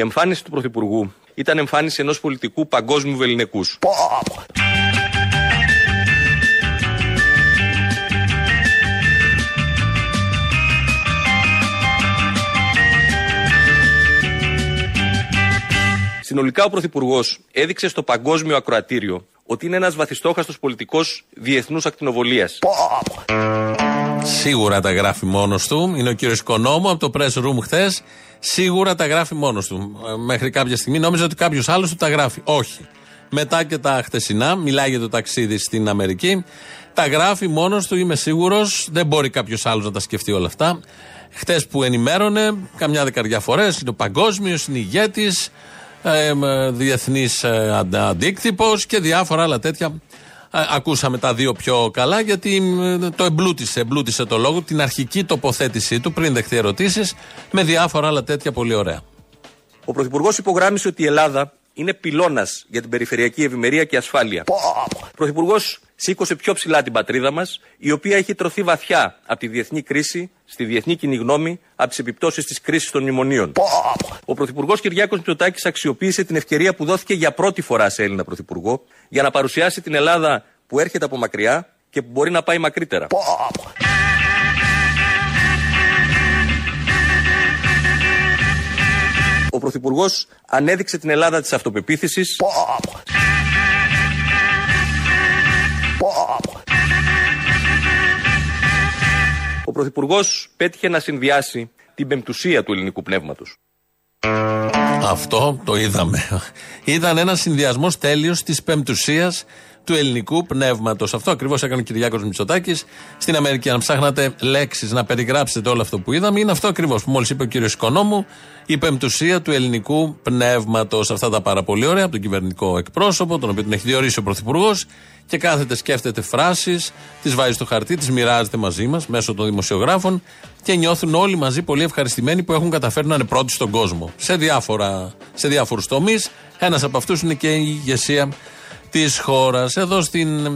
Η εμφάνιση του Πρωθυπουργού ήταν εμφάνιση ενός πολιτικού παγκόσμιου βελληνικούς. Συνολικά ο Πρωθυπουργός έδειξε στο παγκόσμιο ακροατήριο ότι είναι ένας βαθιστόχαστος πολιτικός διεθνούς ακτινοβολίας. Σίγουρα τα γράφει μόνος του. Είναι ο κύριος Οικονόμου από το press room χθες. Σίγουρα τα γράφει μόνος του. Μέχρι κάποια στιγμή νόμιζα ότι κάποιος άλλος του τα γράφει. Όχι. Μετά και τα χτεσινά, μιλάει για το ταξίδι στην Αμερική. Τα γράφει μόνος του, είμαι σίγουρος. Δεν μπορεί κάποιος άλλος να τα σκεφτεί όλα αυτά. Χθες που ενημέρωνε, καμιά δεκαριά φορές, είναι ο παγκόσμιος, είναι ηγέτης, διεθνής αντίκτυπος και διάφορα άλλα τέτοια. Ακούσαμε τα δύο πιο καλά γιατί το εμπλούτισε το λόγο, την αρχική τοποθέτησή του πριν δεχθεί ερωτήσεις με διάφορα άλλα τέτοια πολύ ωραία. Ο Πρωθυπουργός υπογράμμισε ότι η Ελλάδα είναι πυλώνας για την περιφερειακή ευημερία και ασφάλεια. Ο Πρωθυπουργός σήκωσε πιο ψηλά την πατρίδα μας, η οποία έχει τρωθεί βαθιά από τη διεθνή κρίση, στη διεθνή κοινή γνώμη, από τις επιπτώσεις της κρίσης των μνημονίων. Ο Πρωθυπουργός Κυριάκος Μητσοτάκης αξιοποίησε την ευκαιρία που δόθηκε για πρώτη φορά σε Έλληνα Πρωθυπουργό για να παρουσιάσει την Ελλάδα που έρχεται από μακριά και που μπορεί να πάει μακρύτερα. Ο Πρωθυπουργός ανέδειξε την Ελλάδα της αυτοπεποίθησης. Ο Πρωθυπουργός πέτυχε να συνδυάσει την πεμπτουσία του ελληνικού πνεύματος. Αυτό το είδαμε. Ήταν ένας συνδυασμός τέλειος της πεμπτουσίας του ελληνικού πνεύματος. Αυτό ακριβώς έκανε ο Κυριάκος Μητσοτάκης στην Αμερική. Αν ψάχνατε λέξεις να περιγράψετε όλο αυτό που είδαμε, είναι αυτό ακριβώς που μόλις είπε ο κύριος Οικονόμου, η πεμπτουσία του ελληνικού πνεύματος. Αυτά τα πάρα πολύ ωραία από τον κυβερνητικό εκπρόσωπο, τον οποίο τον έχει διορίσει ο Πρωθυπουργός, και κάθεται, σκέφτεται φράσεις, τις βάζει στο χαρτί, τις μοιράζεται μαζί μας μέσω των δημοσιογράφων και νιώθουν όλοι μαζί πολύ ευχαριστημένοι που έχουν καταφέρει να είναι πρώτοι στον κόσμο σε διάφορους τομείς. Ένας από αυτούς είναι και η ηγεσία της χώρας. Εδώ στην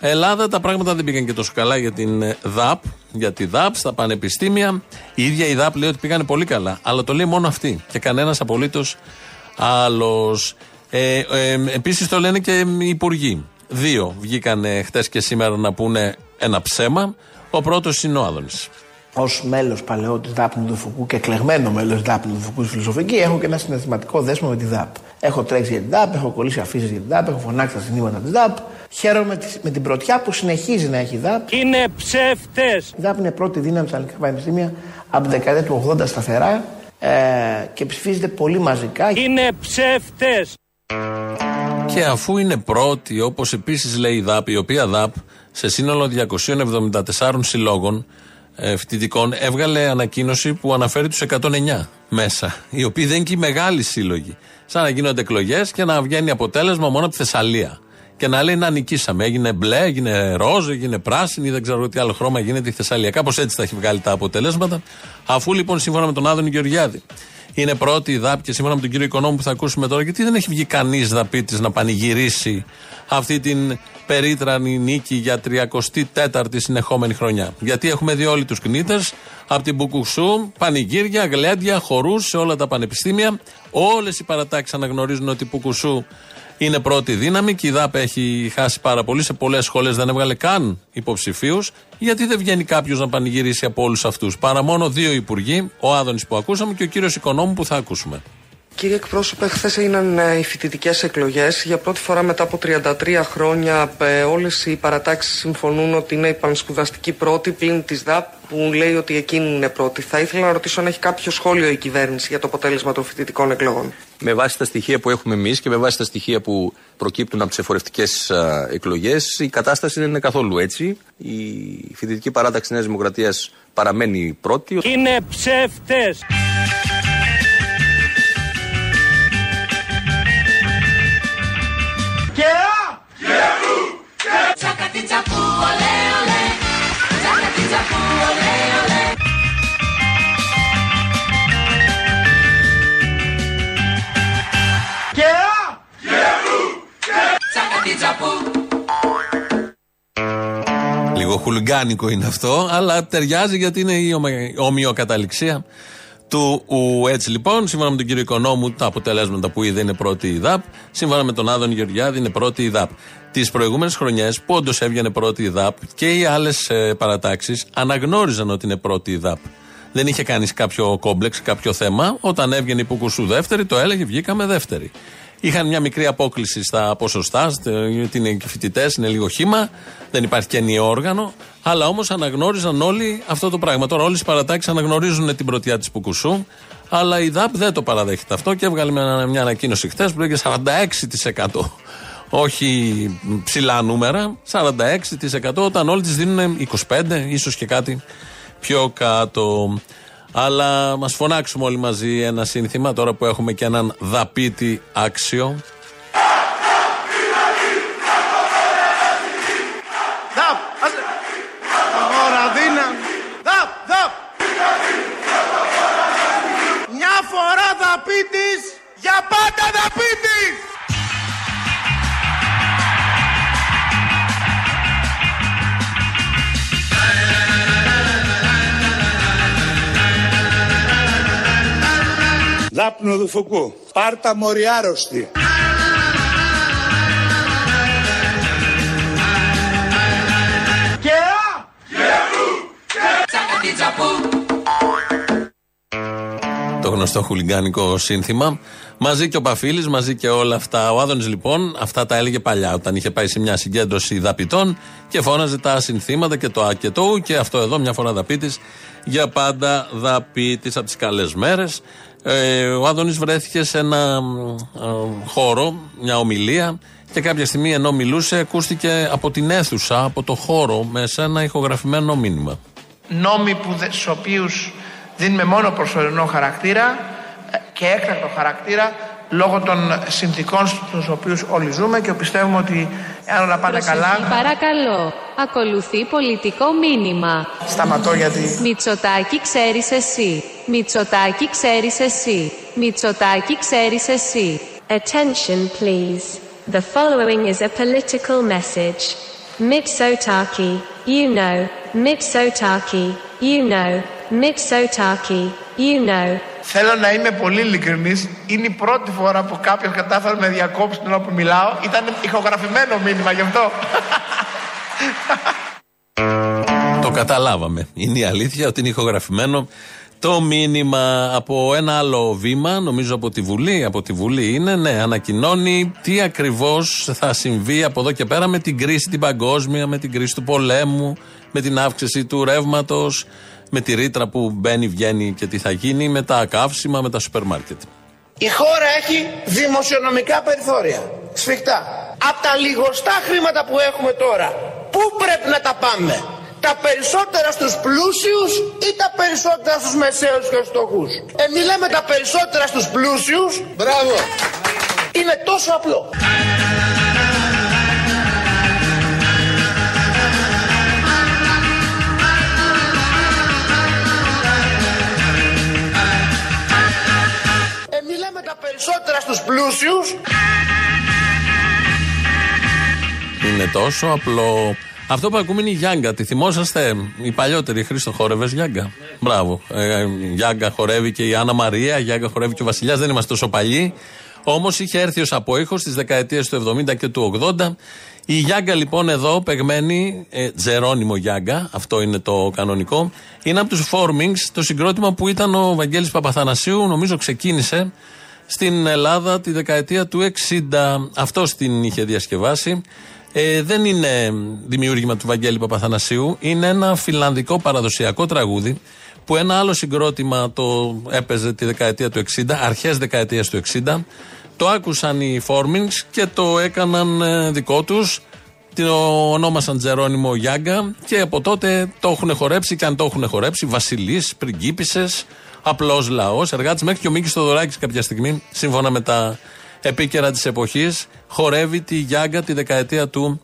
Ελλάδα τα πράγματα δεν πήγαν και τόσο καλά για την ΔΑΠ, για τη ΔΑΠ στα πανεπιστήμια. Η ίδια η ΔΑΠ λέει ότι πήγανε πολύ καλά, αλλά το λέει μόνο αυτή και κανένας απολύτως άλλος. Επίσης το λένε και οι υπουργοί. Δύο βγήκανε χτες και σήμερα να πούνε ένα ψέμα. Ο πρώτος είναι ο Άδωνης. Ως μέλος παλαιό της ΔΑΠ Νουδοφουκού και εκλεγμένο μέλος της ΔΑΠ Νουδοφουκού στη Φιλοσοφική, έχω και ένα συναισθηματικό δέσμο με τη ΔΑΠ. Έχω τρέξει για τη ΔΑΠ, έχω κολλήσει αφήσεις για τη ΔΑΠ, έχω φωνάξει τα συνήματα τη ΔΑΠ. Χαίρομαι με την πρωτιά που συνεχίζει να έχει η ΔΑΠ. Είναι ψεύτες! Η ΔΑΠ είναι πρώτη δύναμη στα ελληνικά πανεπιστήμια από τη δεκαετία του 80 σταθερά και ψηφίζεται πολύ μαζικά. Είναι ψεύτες! Και αφού είναι πρώτη, όπως επίσης λέει η ΔΑΠ, η οποία ΔΑΠ σε σύνολο 274 συλλόγων φοιτητικών έβγαλε ανακοίνωση που αναφέρει τους 109 μέσα, οι οποίοι δεν είναι και οι μεγάλοι σύλλογοι. Σαν να γίνονται εκλογές και να βγαίνει αποτέλεσμα μόνο από τη Θεσσαλία. Και να λέει να νικήσαμε. Έγινε μπλε, έγινε ροζ, έγινε πράσινη, δεν ξέρω τι άλλο χρώμα γίνεται η Θεσσαλία. Κάπως έτσι θα έχει βγάλει τα αποτελέσματα. Αφού λοιπόν σύμφωνα με τον Άδωνη Γεωργιάδη είναι πρώτη η ΔΑΠ και σύμφωνα με τον κύριο Οικονόμου που θα ακούσουμε τώρα, γιατί δεν έχει βγει κανείς ΔΑΠίτης να πανηγυρίσει αυτή την περίτρανη νίκη για 34η συνεχόμενη χρονιά. Γιατί έχουμε δει όλοι τους κνίτες από την Μπουκουσού, πανηγύρια, γλέντια, χορούς σε όλα τα πανεπιστήμια. Όλες οι παρατάξεις αναγνωρίζουν ότι η Μπουκουσού είναι πρώτη δύναμη και η ΔΑΠ έχει χάσει πάρα πολύ. Σε πολλές σχολές δεν έβγαλε καν υποψηφίους. Γιατί δεν βγαίνει κάποιος να πανηγυρίσει από όλους αυτούς, παρά μόνο δύο υπουργοί, ο Άδωνης που ακούσαμε και ο κύριος Οικονόμου που θα ακούσουμε. Κύριε εκπρόσωπε, χθες έγιναν οι φοιτητικές εκλογές. Για πρώτη φορά μετά από 33 χρόνια, όλες οι παρατάξεις συμφωνούν ότι είναι η πανσπουδαστική πρώτη, πλην της ΔΑΠ που λέει ότι εκείνη είναι πρώτη. Θα ήθελα να ρωτήσω αν έχει κάποιο σχόλιο η κυβέρνηση για το αποτέλεσμα των φοιτητικών εκλογών. Με βάση τα στοιχεία που έχουμε εμείς και με βάση τα στοιχεία που προκύπτουν από τις εφορευτικές εκλογές, η κατάσταση δεν είναι καθόλου έτσι. Η φοιτητική παράταξη Νέας Δημοκρατίας παραμένει πρώτη. Είναι ψεύτες! Λίγο χουλιγκάνικο είναι αυτό, αλλά ταιριάζει γιατί είναι η ομοιοκαταληξία του ΟΥ. Έτσι λοιπόν, σύμφωνα με τον κύριο Οικονόμου, τα αποτελέσματα που είδε είναι πρώτη η ΔΑΠ. Σύμφωνα με τον Άδωνη Γεωργιάδη, είναι πρώτη η ΔΑΠ. Τις προηγούμενες χρονιές, που όντως έβγαινε πρώτη η ΔΑΠ και οι άλλες παρατάξεις αναγνώριζαν ότι είναι πρώτη η ΔΑΠ. Δεν είχε κάνει κάποιο κόμπλεξ, κάποιο θέμα. Όταν έβγαινε η Πουκουσού δεύτερη, το έλεγε, βγήκαμε δεύτερη. Είχαν μια μικρή απόκλιση στα ποσοστά, γιατί είναι φοιτητές, είναι λίγο χύμα, δεν υπάρχει και ενιαίο όργανο, αλλά όμως αναγνώριζαν όλοι αυτό το πράγμα. Τώρα όλες οι παρατάξεις αναγνωρίζουν την πρωτιά της Πουκουσού, αλλά η ΔΑΠ δεν το παραδέχεται αυτό και έβγαλε μια ανακοίνωση χθες που λέγε 46%. Όχι ψηλά νούμερα, 46% όταν όλοι τις δίνουν 25, ίσως και κάτι πιο κάτω. Αλλά μας φωνάξουμε όλοι μαζί ένα σύνθημα τώρα που έχουμε και έναν δαπίτη άξιο. Μια φορά δαπίτης, για πάντα δαπίτης. Δάπνο του φουκού, πάρτα μοριάρωστη. Το γνωστό χουλιγκάνικο σύνθημα. Μαζί και ο Παφίλης, μαζί και όλα αυτά. Ο Άδωνης λοιπόν αυτά τα έλεγε παλιά, όταν είχε πάει σε μια συγκέντρωση δαπιτών και φώναζε τα συνθήματα και το α και το ου. Και αυτό εδώ, μια φορά δαπίτης, για πάντα δαπίτης, από τις καλές μέρες. Ο Άδωνης βρέθηκε σε ένα χώρο, μια ομιλία, και κάποια στιγμή ενώ μιλούσε ακούστηκε από την αίθουσα, από το χώρο μέσα, ένα ηχογραφημένο μήνυμα. Νόμοι στους οποίους δίνουμε μόνο προσωρινό χαρακτήρα και έκτακτο χαρακτήρα λόγω των συνθήκων στους οποίους όλοι ζούμε και πιστεύουμε ότι αν όλα πάνε καλά... Παρακαλώ, ακολουθεί πολιτικό μήνυμα. Σταματώ γιατί... Μητσοτάκη ξέρεις εσύ. Μητσοτάκη ξέρεις εσύ. Μητσοτάκη ξέρεις εσύ. Attention please. The following is a political message. Mitsotaki, you know. Mitsotaki, you know. Mitsotaki, you know. Θέλω να είμαι πολύ ειλικρινής. Είναι η πρώτη φορά που κάποιος κατάφερε με διακόψει την ώρα που μιλάω. Ήταν ηχογραφημένο μήνυμα γι' αυτό. Το καταλάβαμε. Είναι η αλήθεια ότι είναι ηχογραφημένο το μήνυμα. Από ένα άλλο βήμα, νομίζω από τη Βουλή, είναι, ναι, ανακοινώνει τι ακριβώς θα συμβεί από εδώ και πέρα με την κρίση την παγκόσμια, με την κρίση του πολέμου, με την αύξηση του ρεύματος, με τη ρήτρα που μπαίνει, βγαίνει και τι θα γίνει, με τα καύσιμα, με τα σούπερ μάρκετ. Η χώρα έχει δημοσιονομικά περιθώρια. Σφιχτά. Από τα λιγοστά χρήματα που έχουμε τώρα, πού πρέπει να τα πάμε? Τα περισσότερα στους πλούσιους ή τα περισσότερα στους μεσαίους και στους φτωχούς? Εμείς λέμε τα περισσότερα στους πλούσιους. Μπράβο. Είναι τόσο απλό. Εμείς λέμε τα περισσότερα στους πλούσιους. Είναι τόσο απλό. Αυτό που ακούμε είναι η Γιάγκα. Τη θυμόσαστε? Η παλιότερη Χρήστο, χόρευες Γιάγκα? Ναι. Μπράβο. Γιάγκα χορεύει και η Άννα Μαρία, Γιάγκα χορεύει και ο Βασιλιάς. Δεν είμαστε τόσο παλιοί. Όμως είχε έρθει ως απόϊχος στις δεκαετίες του 70 και του 80. Η Γιάγκα λοιπόν εδώ παιγμένη, Τζερόνιμο Γιάγκα, αυτό είναι το κανονικό, είναι από τους Formings, το συγκρότημα που ήταν ο Βαγγέλης Παπαθανασίου, νομίζω ξεκίνησε στην Ελλάδα τη δεκαετία του 60. Αυτός την είχε διασκευάσει. Δεν είναι δημιούργημα του Βαγγέλη Παπαθανασίου, είναι ένα φιλανδικό παραδοσιακό τραγούδι που ένα άλλο συγκρότημα το έπαιζε τη δεκαετία του 60, αρχές δεκαετίας του 60, το άκουσαν οι Formings και το έκαναν δικό τους, το ονόμασαν Τζερόνιμο Γιάγκα και από τότε το έχουν χορέψει και αν το έχουν χορέψει βασιλείς, πριγκίπισσες, απλός λαός, εργάτης, μέχρι και ο Μίκης Θοδωράκης κάποια στιγμή, σύμφωνα με τα επίκαιρα της εποχής, χορεύει τη Γιάγκα τη δεκαετία του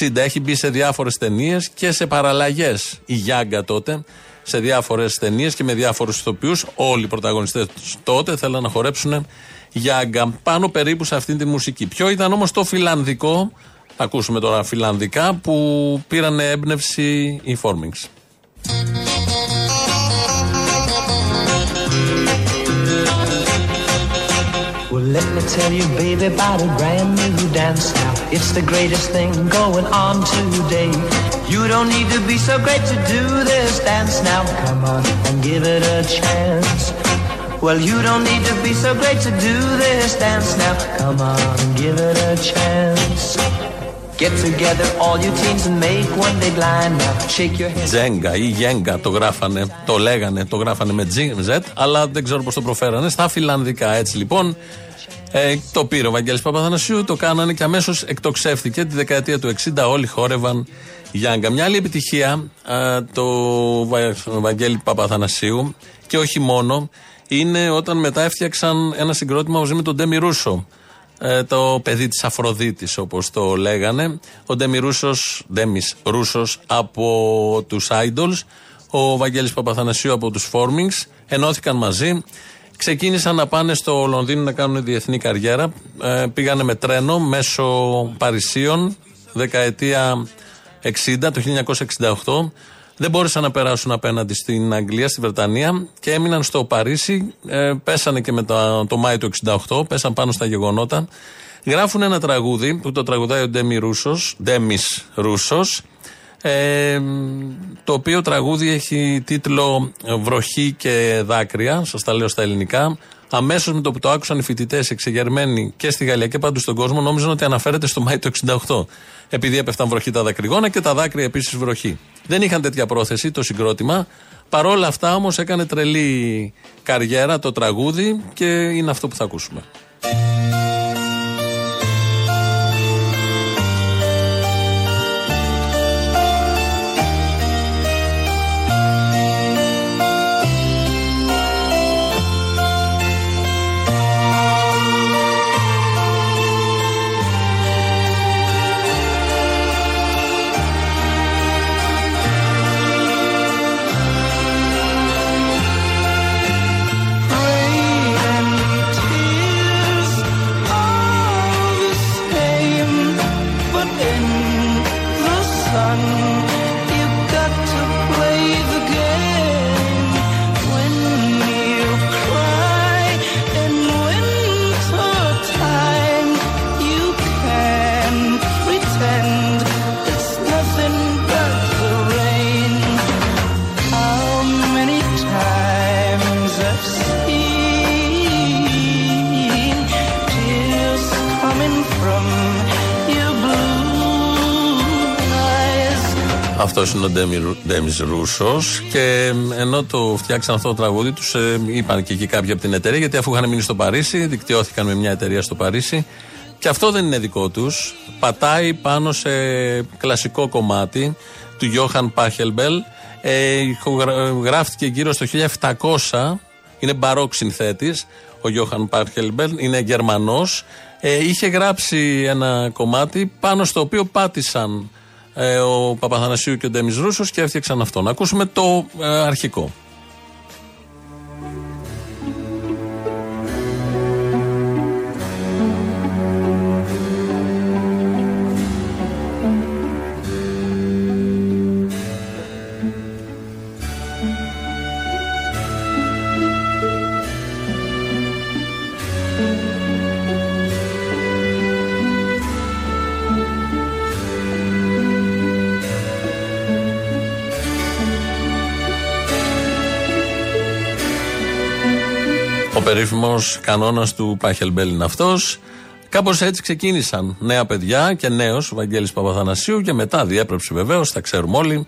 60. Έχει μπει σε διάφορες ταινίες και σε παραλλαγές η Γιάγκα τότε, σε διάφορες ταινίες και με διάφορους ηθοποιούς. Όλοι οι πρωταγωνιστές τότε θέλαν να χορέψουν Γιάγκα πάνω περίπου σε αυτήν τη μουσική. Ποιο ήταν όμως το φιλανδικό, θα ακούσουμε τώρα φιλανδικά, που πήραν έμπνευση οι Formings. Let me tell you, baby, about a brand new dance now. It's the greatest thing going on today. You don't need to be so great to do this dance now. Come on and give it a chance. Well, you don't need to be so great to do this dance now. Come on and give it a chance. Get together all you teens and make one big line now. Shake your head. Τζέγκα ή Γέγκα το γράφανε, το λέγανε, το γράφανε με Z, αλλά δεν ξέρω πώς το προφέρανε. Στα φιλανδικά, έτσι λοιπόν. Το πήρε ο Βαγγέλης Παπαθανασίου, το κάνανε και αμέσως εκτοξεύθηκε. Τη δεκαετία του 60 όλοι χόρευαν Γιάνγκα. Μια άλλη επιτυχία του Βαγγέλη Παπαθανασίου, και όχι μόνο, είναι όταν μετά έφτιαξαν ένα συγκρότημα μαζί με τον Ντέμη Ρούσσο, το παιδί της Αφροδίτης όπως το λέγανε. Ο Ντέμης Ρούσσος από τους Idols, ο Βαγγέλης Παπαθανασίου από τους Formings, ενώθηκαν μαζί. Ξεκίνησαν να πάνε στο Λονδίνο να κάνουν διεθνή καριέρα. Πήγανε με τρένο μέσω Παρισίων, δεκαετία 60, το 1968. Δεν μπόρεσαν να περάσουν απέναντι στην Αγγλία, στη Βρετανία, και έμειναν στο Παρίσι. Πέσανε και με το Μάη του 68, πέσαν πάνω στα γεγονότα. Γράφουν ένα τραγούδι που το τραγουδάει ο Ντέμης Ρούσσος, το οποίο τραγούδι έχει τίτλο «Βροχή και δάκρυα», σας τα λέω στα ελληνικά. Αμέσως με το που το άκουσαν οι φοιτητές εξεγερμένοι και στη Γαλλία και παντού στον κόσμο, νόμιζαν ότι αναφέρεται στο Μάη του 68, επειδή έπεφταν βροχή τα δακρυγόνα και τα δάκρυα επίσης βροχή. Δεν είχαν τέτοια πρόθεση το συγκρότημα, παρόλα αυτά όμως έκανε τρελή καριέρα το τραγούδι και είναι αυτό που θα ακούσουμε. Αυτός είναι ο Ντέμης Ρούσσος, και ενώ το φτιάξαν αυτό το τραγούδι τους, είπαν και εκεί κάποιοι από την εταιρεία, γιατί αφού είχαν μείνει στο Παρίσι, δικτυώθηκαν με μια εταιρεία στο Παρίσι, και αυτό δεν είναι δικό τους. Πατάει πάνω σε κλασικό κομμάτι του Johann Pachelbel, γράφτηκε γύρω στο 1700, είναι μπαρόκ συνθέτης ο Johann Pachelbel, είναι Γερμανός, είχε γράψει ένα κομμάτι πάνω στο οποίο πάτησαν ο Παπαθανασίου και ο Ντέμης Ρούσσος και έφτιαξαν αυτό. Να ακούσουμε το αρχικό. Ο περίφημος κανόνας του Πάχελμπελ είναι αυτός. Κάπως έτσι ξεκίνησαν νέα παιδιά και νέος Βαγγέλης Παπαθανασίου, και μετά διέπρεψε βεβαίως, τα ξέρουμε όλοι,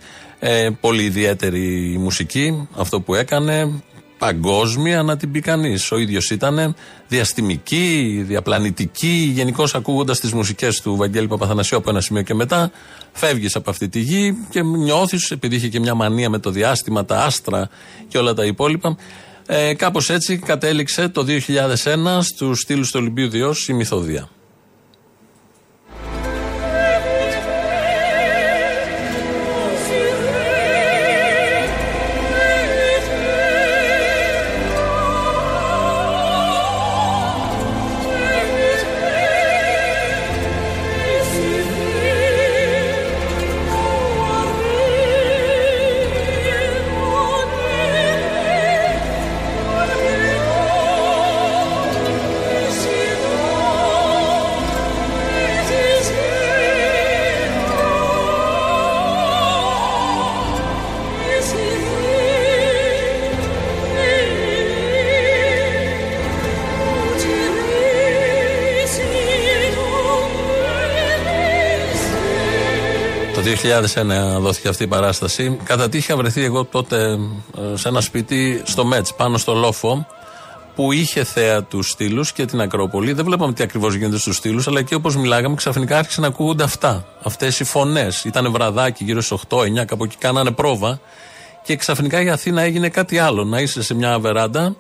πολύ ιδιαίτερη η μουσική, αυτό που έκανε παγκόσμια, να την πει κανείς. Ο ίδιος ήταν διαστημική, διαπλανητική, γενικώς ακούγοντας τις μουσικές του Βαγγέλη Παπαθανασίου από ένα σημείο και μετά φεύγεις από αυτή τη γη και νιώθεις, επειδή είχε και μια μανία με το διάστημα, τα άστρα και όλα τα υπόλοιπα. Κάπως έτσι κατέληξε το 2001 στους στήλους του Ολυμπίου 2 η μυθοδία. 2001 δόθηκε αυτή η παράσταση. Κατά τύχη είχα βρεθεί εγώ τότε σε ένα σπίτι στο Μέτς, πάνω στο λόφο, που είχε θέα τους στήλους και την Ακρόπολη. Δεν βλέπαμε τι ακριβώς γίνεται στους στήλους, αλλά και όπως μιλάγαμε, ξαφνικά άρχισαν να ακούγονται αυτά. Αυτές οι φωνές. Ήτανε βραδάκι, γύρω στις 8-9, κάπου εκεί κάνανε πρόβα. Και ξαφνικά η Αθήνα έγινε κάτι άλλο. Να είσαι σε μια βεράντα,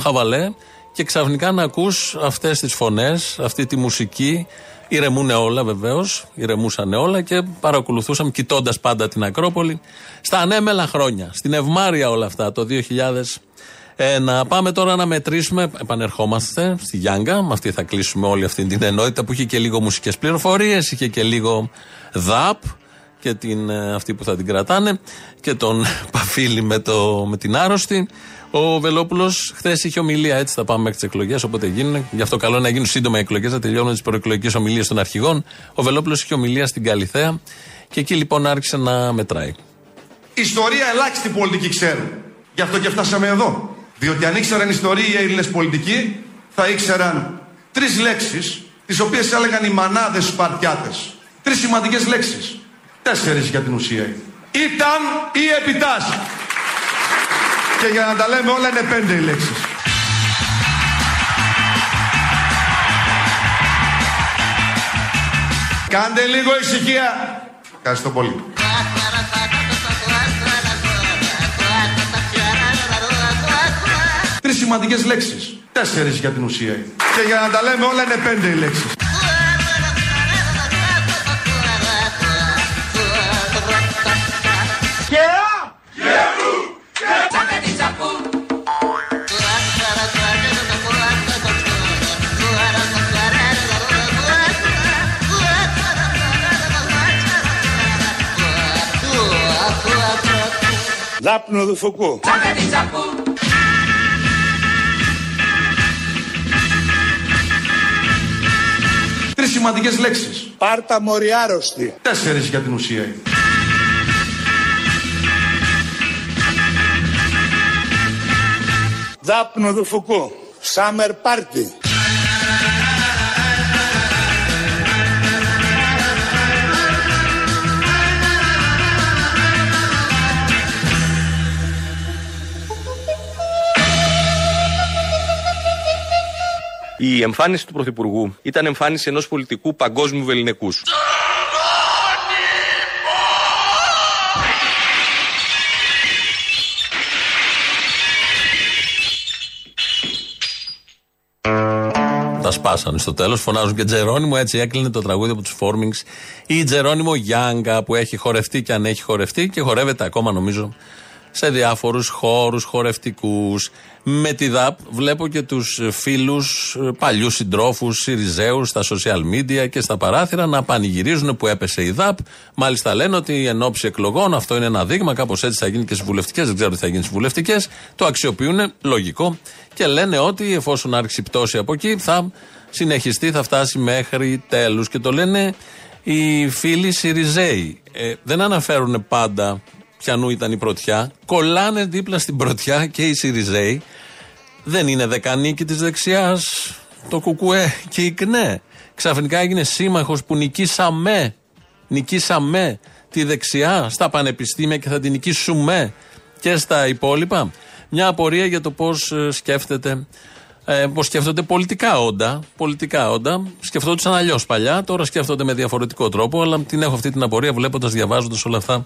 χαβαλέ, και ξαφνικά να ακούς αυτές τις φωνές, αυτή τη μουσική. Ηρεμούνε όλα, βεβαίως, ηρεμούσανε όλα και παρακολουθούσαμε, κοιτώντας πάντα την Ακρόπολη, στα ανέμελα χρόνια, στην ευμάρεια όλα αυτά, το 2001. Πάμε τώρα να μετρήσουμε, επανερχόμαστε στη Γιάνγκα, με αυτή θα κλείσουμε όλη αυτή την ενότητα που είχε και λίγο μουσικές πληροφορίες, είχε και λίγο ΔΑΠ και την, αυτοί που θα την κρατάνε, και τον Παφίλη με την άρρωστη. Ο Βελόπουλος χθες είχε ομιλία, έτσι θα πάμε μέχρι τις εκλογές, όποτε γίνουν. Γι' αυτό καλό να γίνουν σύντομα οι εκλογές, να τελειώνουν τις προεκλογικές ομιλίες των αρχηγών. Ο Βελόπουλος είχε ομιλία στην Καλιθέα και εκεί λοιπόν άρχισε να μετράει. Ιστορία ελάχιστη πολιτική ξέρουν. Γι' αυτό και φτάσαμε εδώ. Διότι αν ήξεραν ιστορία οι Έλληνες πολιτικοί, θα ήξεραν τρεις λέξεις, τις οποίες έλεγαν οι μανάδες Σπαρτιάτες. Τρεις σημαντικές λέξεις. Τέσσερις για την ουσία. Ήταν ή επιτάσσει. Και για να τα λέμε όλα είναι πέντε οι λέξεις. Κάντε λίγο ησυχία. Ευχαριστώ πολύ. Τρεις σημαντικές λέξεις. Τέσσερις για την ουσία. Και για να τα λέμε όλα είναι πέντε οι λέξεις. Λάπνο του Φουκού. Τρεις σημαντικές λέξεις. Πάρτα μοριάρωστη. Τέσσερις για την ουσία. Δάπνο του Φουκού. Summer party. Η εμφάνιση του Πρωθυπουργού ήταν εμφάνιση ενός πολιτικού παγκόσμιου βελληνικούς. Τα σπάσανε στο τέλος, φωνάζουν και Τζερόνιμο, έτσι έκλεινε το τραγούδι από τους Formings. Ή Τζερόνιμο Γιάνγκα που έχει χορευτεί και αν έχει χορευτεί και χορεύεται ακόμα νομίζω σε διάφορους χώρους χορευτικούς. Με τη ΔΑΠ βλέπω και τους φίλους, παλιούς συντρόφους, Συριζέους στα social media και στα παράθυρα να πανηγυρίζουν που έπεσε η ΔΑΠ. Μάλιστα λένε ότι εν ώψη εκλογών αυτό είναι ένα δείγμα, κάπως έτσι θα γίνει και στις βουλευτικές. Δεν ξέρω τι θα γίνει στις βουλευτικές. Το αξιοποιούν, λογικό, και λένε ότι εφόσον άρχισε η πτώση από εκεί θα συνεχιστεί, θα φτάσει μέχρι τέλους. Και το λένε οι φίλοι Συριζέοι. Δεν αναφέρουν πάντα ποιανού ήταν η πρωτιά, κολλάνε δίπλα στην πρωτιά και οι Σιριζέοι. Δεν είναι δεκανίκη της δεξιάς το κουκουέ και η ΚΝΕ. Ξαφνικά έγινε σύμμαχος που νικήσαμε τη δεξιά στα πανεπιστήμια και θα την νικήσουμε και στα υπόλοιπα. Μια απορία για το πώς σκέφτονται πολιτικά όντα. Σκεφτόντουσαν αλλιώς παλιά, τώρα σκέφτονται με διαφορετικό τρόπο, αλλά την έχω αυτή την απορία βλέποντας, διαβάζοντας όλα αυτά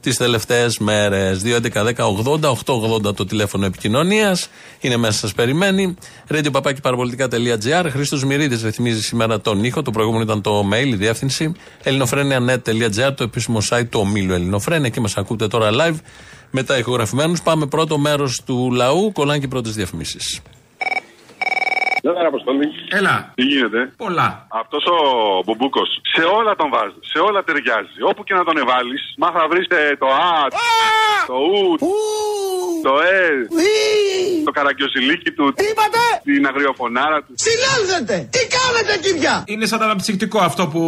τις τελευταίες μέρες. 2.11.10.80.880 το τηλέφωνο επικοινωνίας. Είναι μέσα, σας περιμένει. radio.parapolitica.gr. Χρήστος Μυρίδης ρυθμίζει σήμερα τον ήχο. Το προηγούμενο ήταν το mail, η διεύθυνση. ελληνοφρένια.net.gr, το επίσημο site του ομίλου Ελληνοφρένια. Και μας ακούτε τώρα live με τα ηχογραφημένους. Πάμε πρώτο μέρος του λαού. Κολλάνε και οι πρώτες διαφημίσεις. Έλα, Αποστολή. Έλα. Τι γίνεται? Πολλά. Αυτός ο μπουμπούκος σε όλα τον βάζει, σε όλα ταιριάζει. Όπου και να τον εβάλεις, μα θα βρεις το Α, το Ου, το Ε, το καραγκιοζηλίκι του, την αγριοφωνάρα του. Συλλάζεται! Τι κάνετε τα κυριά. Είναι σαν αναψυκτικό αυτό που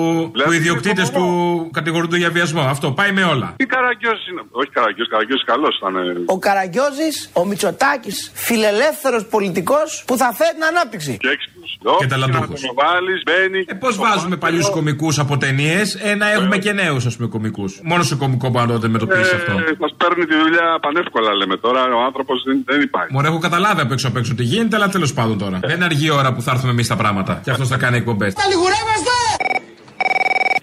οι ιδιοκτήτες του κατηγορούνται για βιασμό. Αυτό πάει με όλα. Τι Καραγκιόζης είναι. Όχι Καραγκιόζης καλός ήταν. Ο Καραγκιόζης, ο Μητσοτάκης, φιλελεύθερος πολιτικός που θα φέρει την ανάπτυξη. Και έξυπνος. Και ταλαντούχος. Πώς βάζουμε παλιούς κωμικούς από ταινίες, να έχουμε και νέους ας πούμε κωμικούς. Μόνο σε κωμικό παρόντε με το πεις αυτό. Μας παίρνει τη δουλειά πανεύκολα λέμε τώρα. Ο άνθρωπος δεν υπάρχει. Μωρέ, έχω καταλάβει απ' έξω απ' έξω τι γίνεται, αλλά τέλος πάντων τώρα. Δεν αργεί η ώρα που θα έρθουμε εμείς τα πράγματα. Και αυτός θα κάνει εκπομπές. Τα λιγουρεύεστε!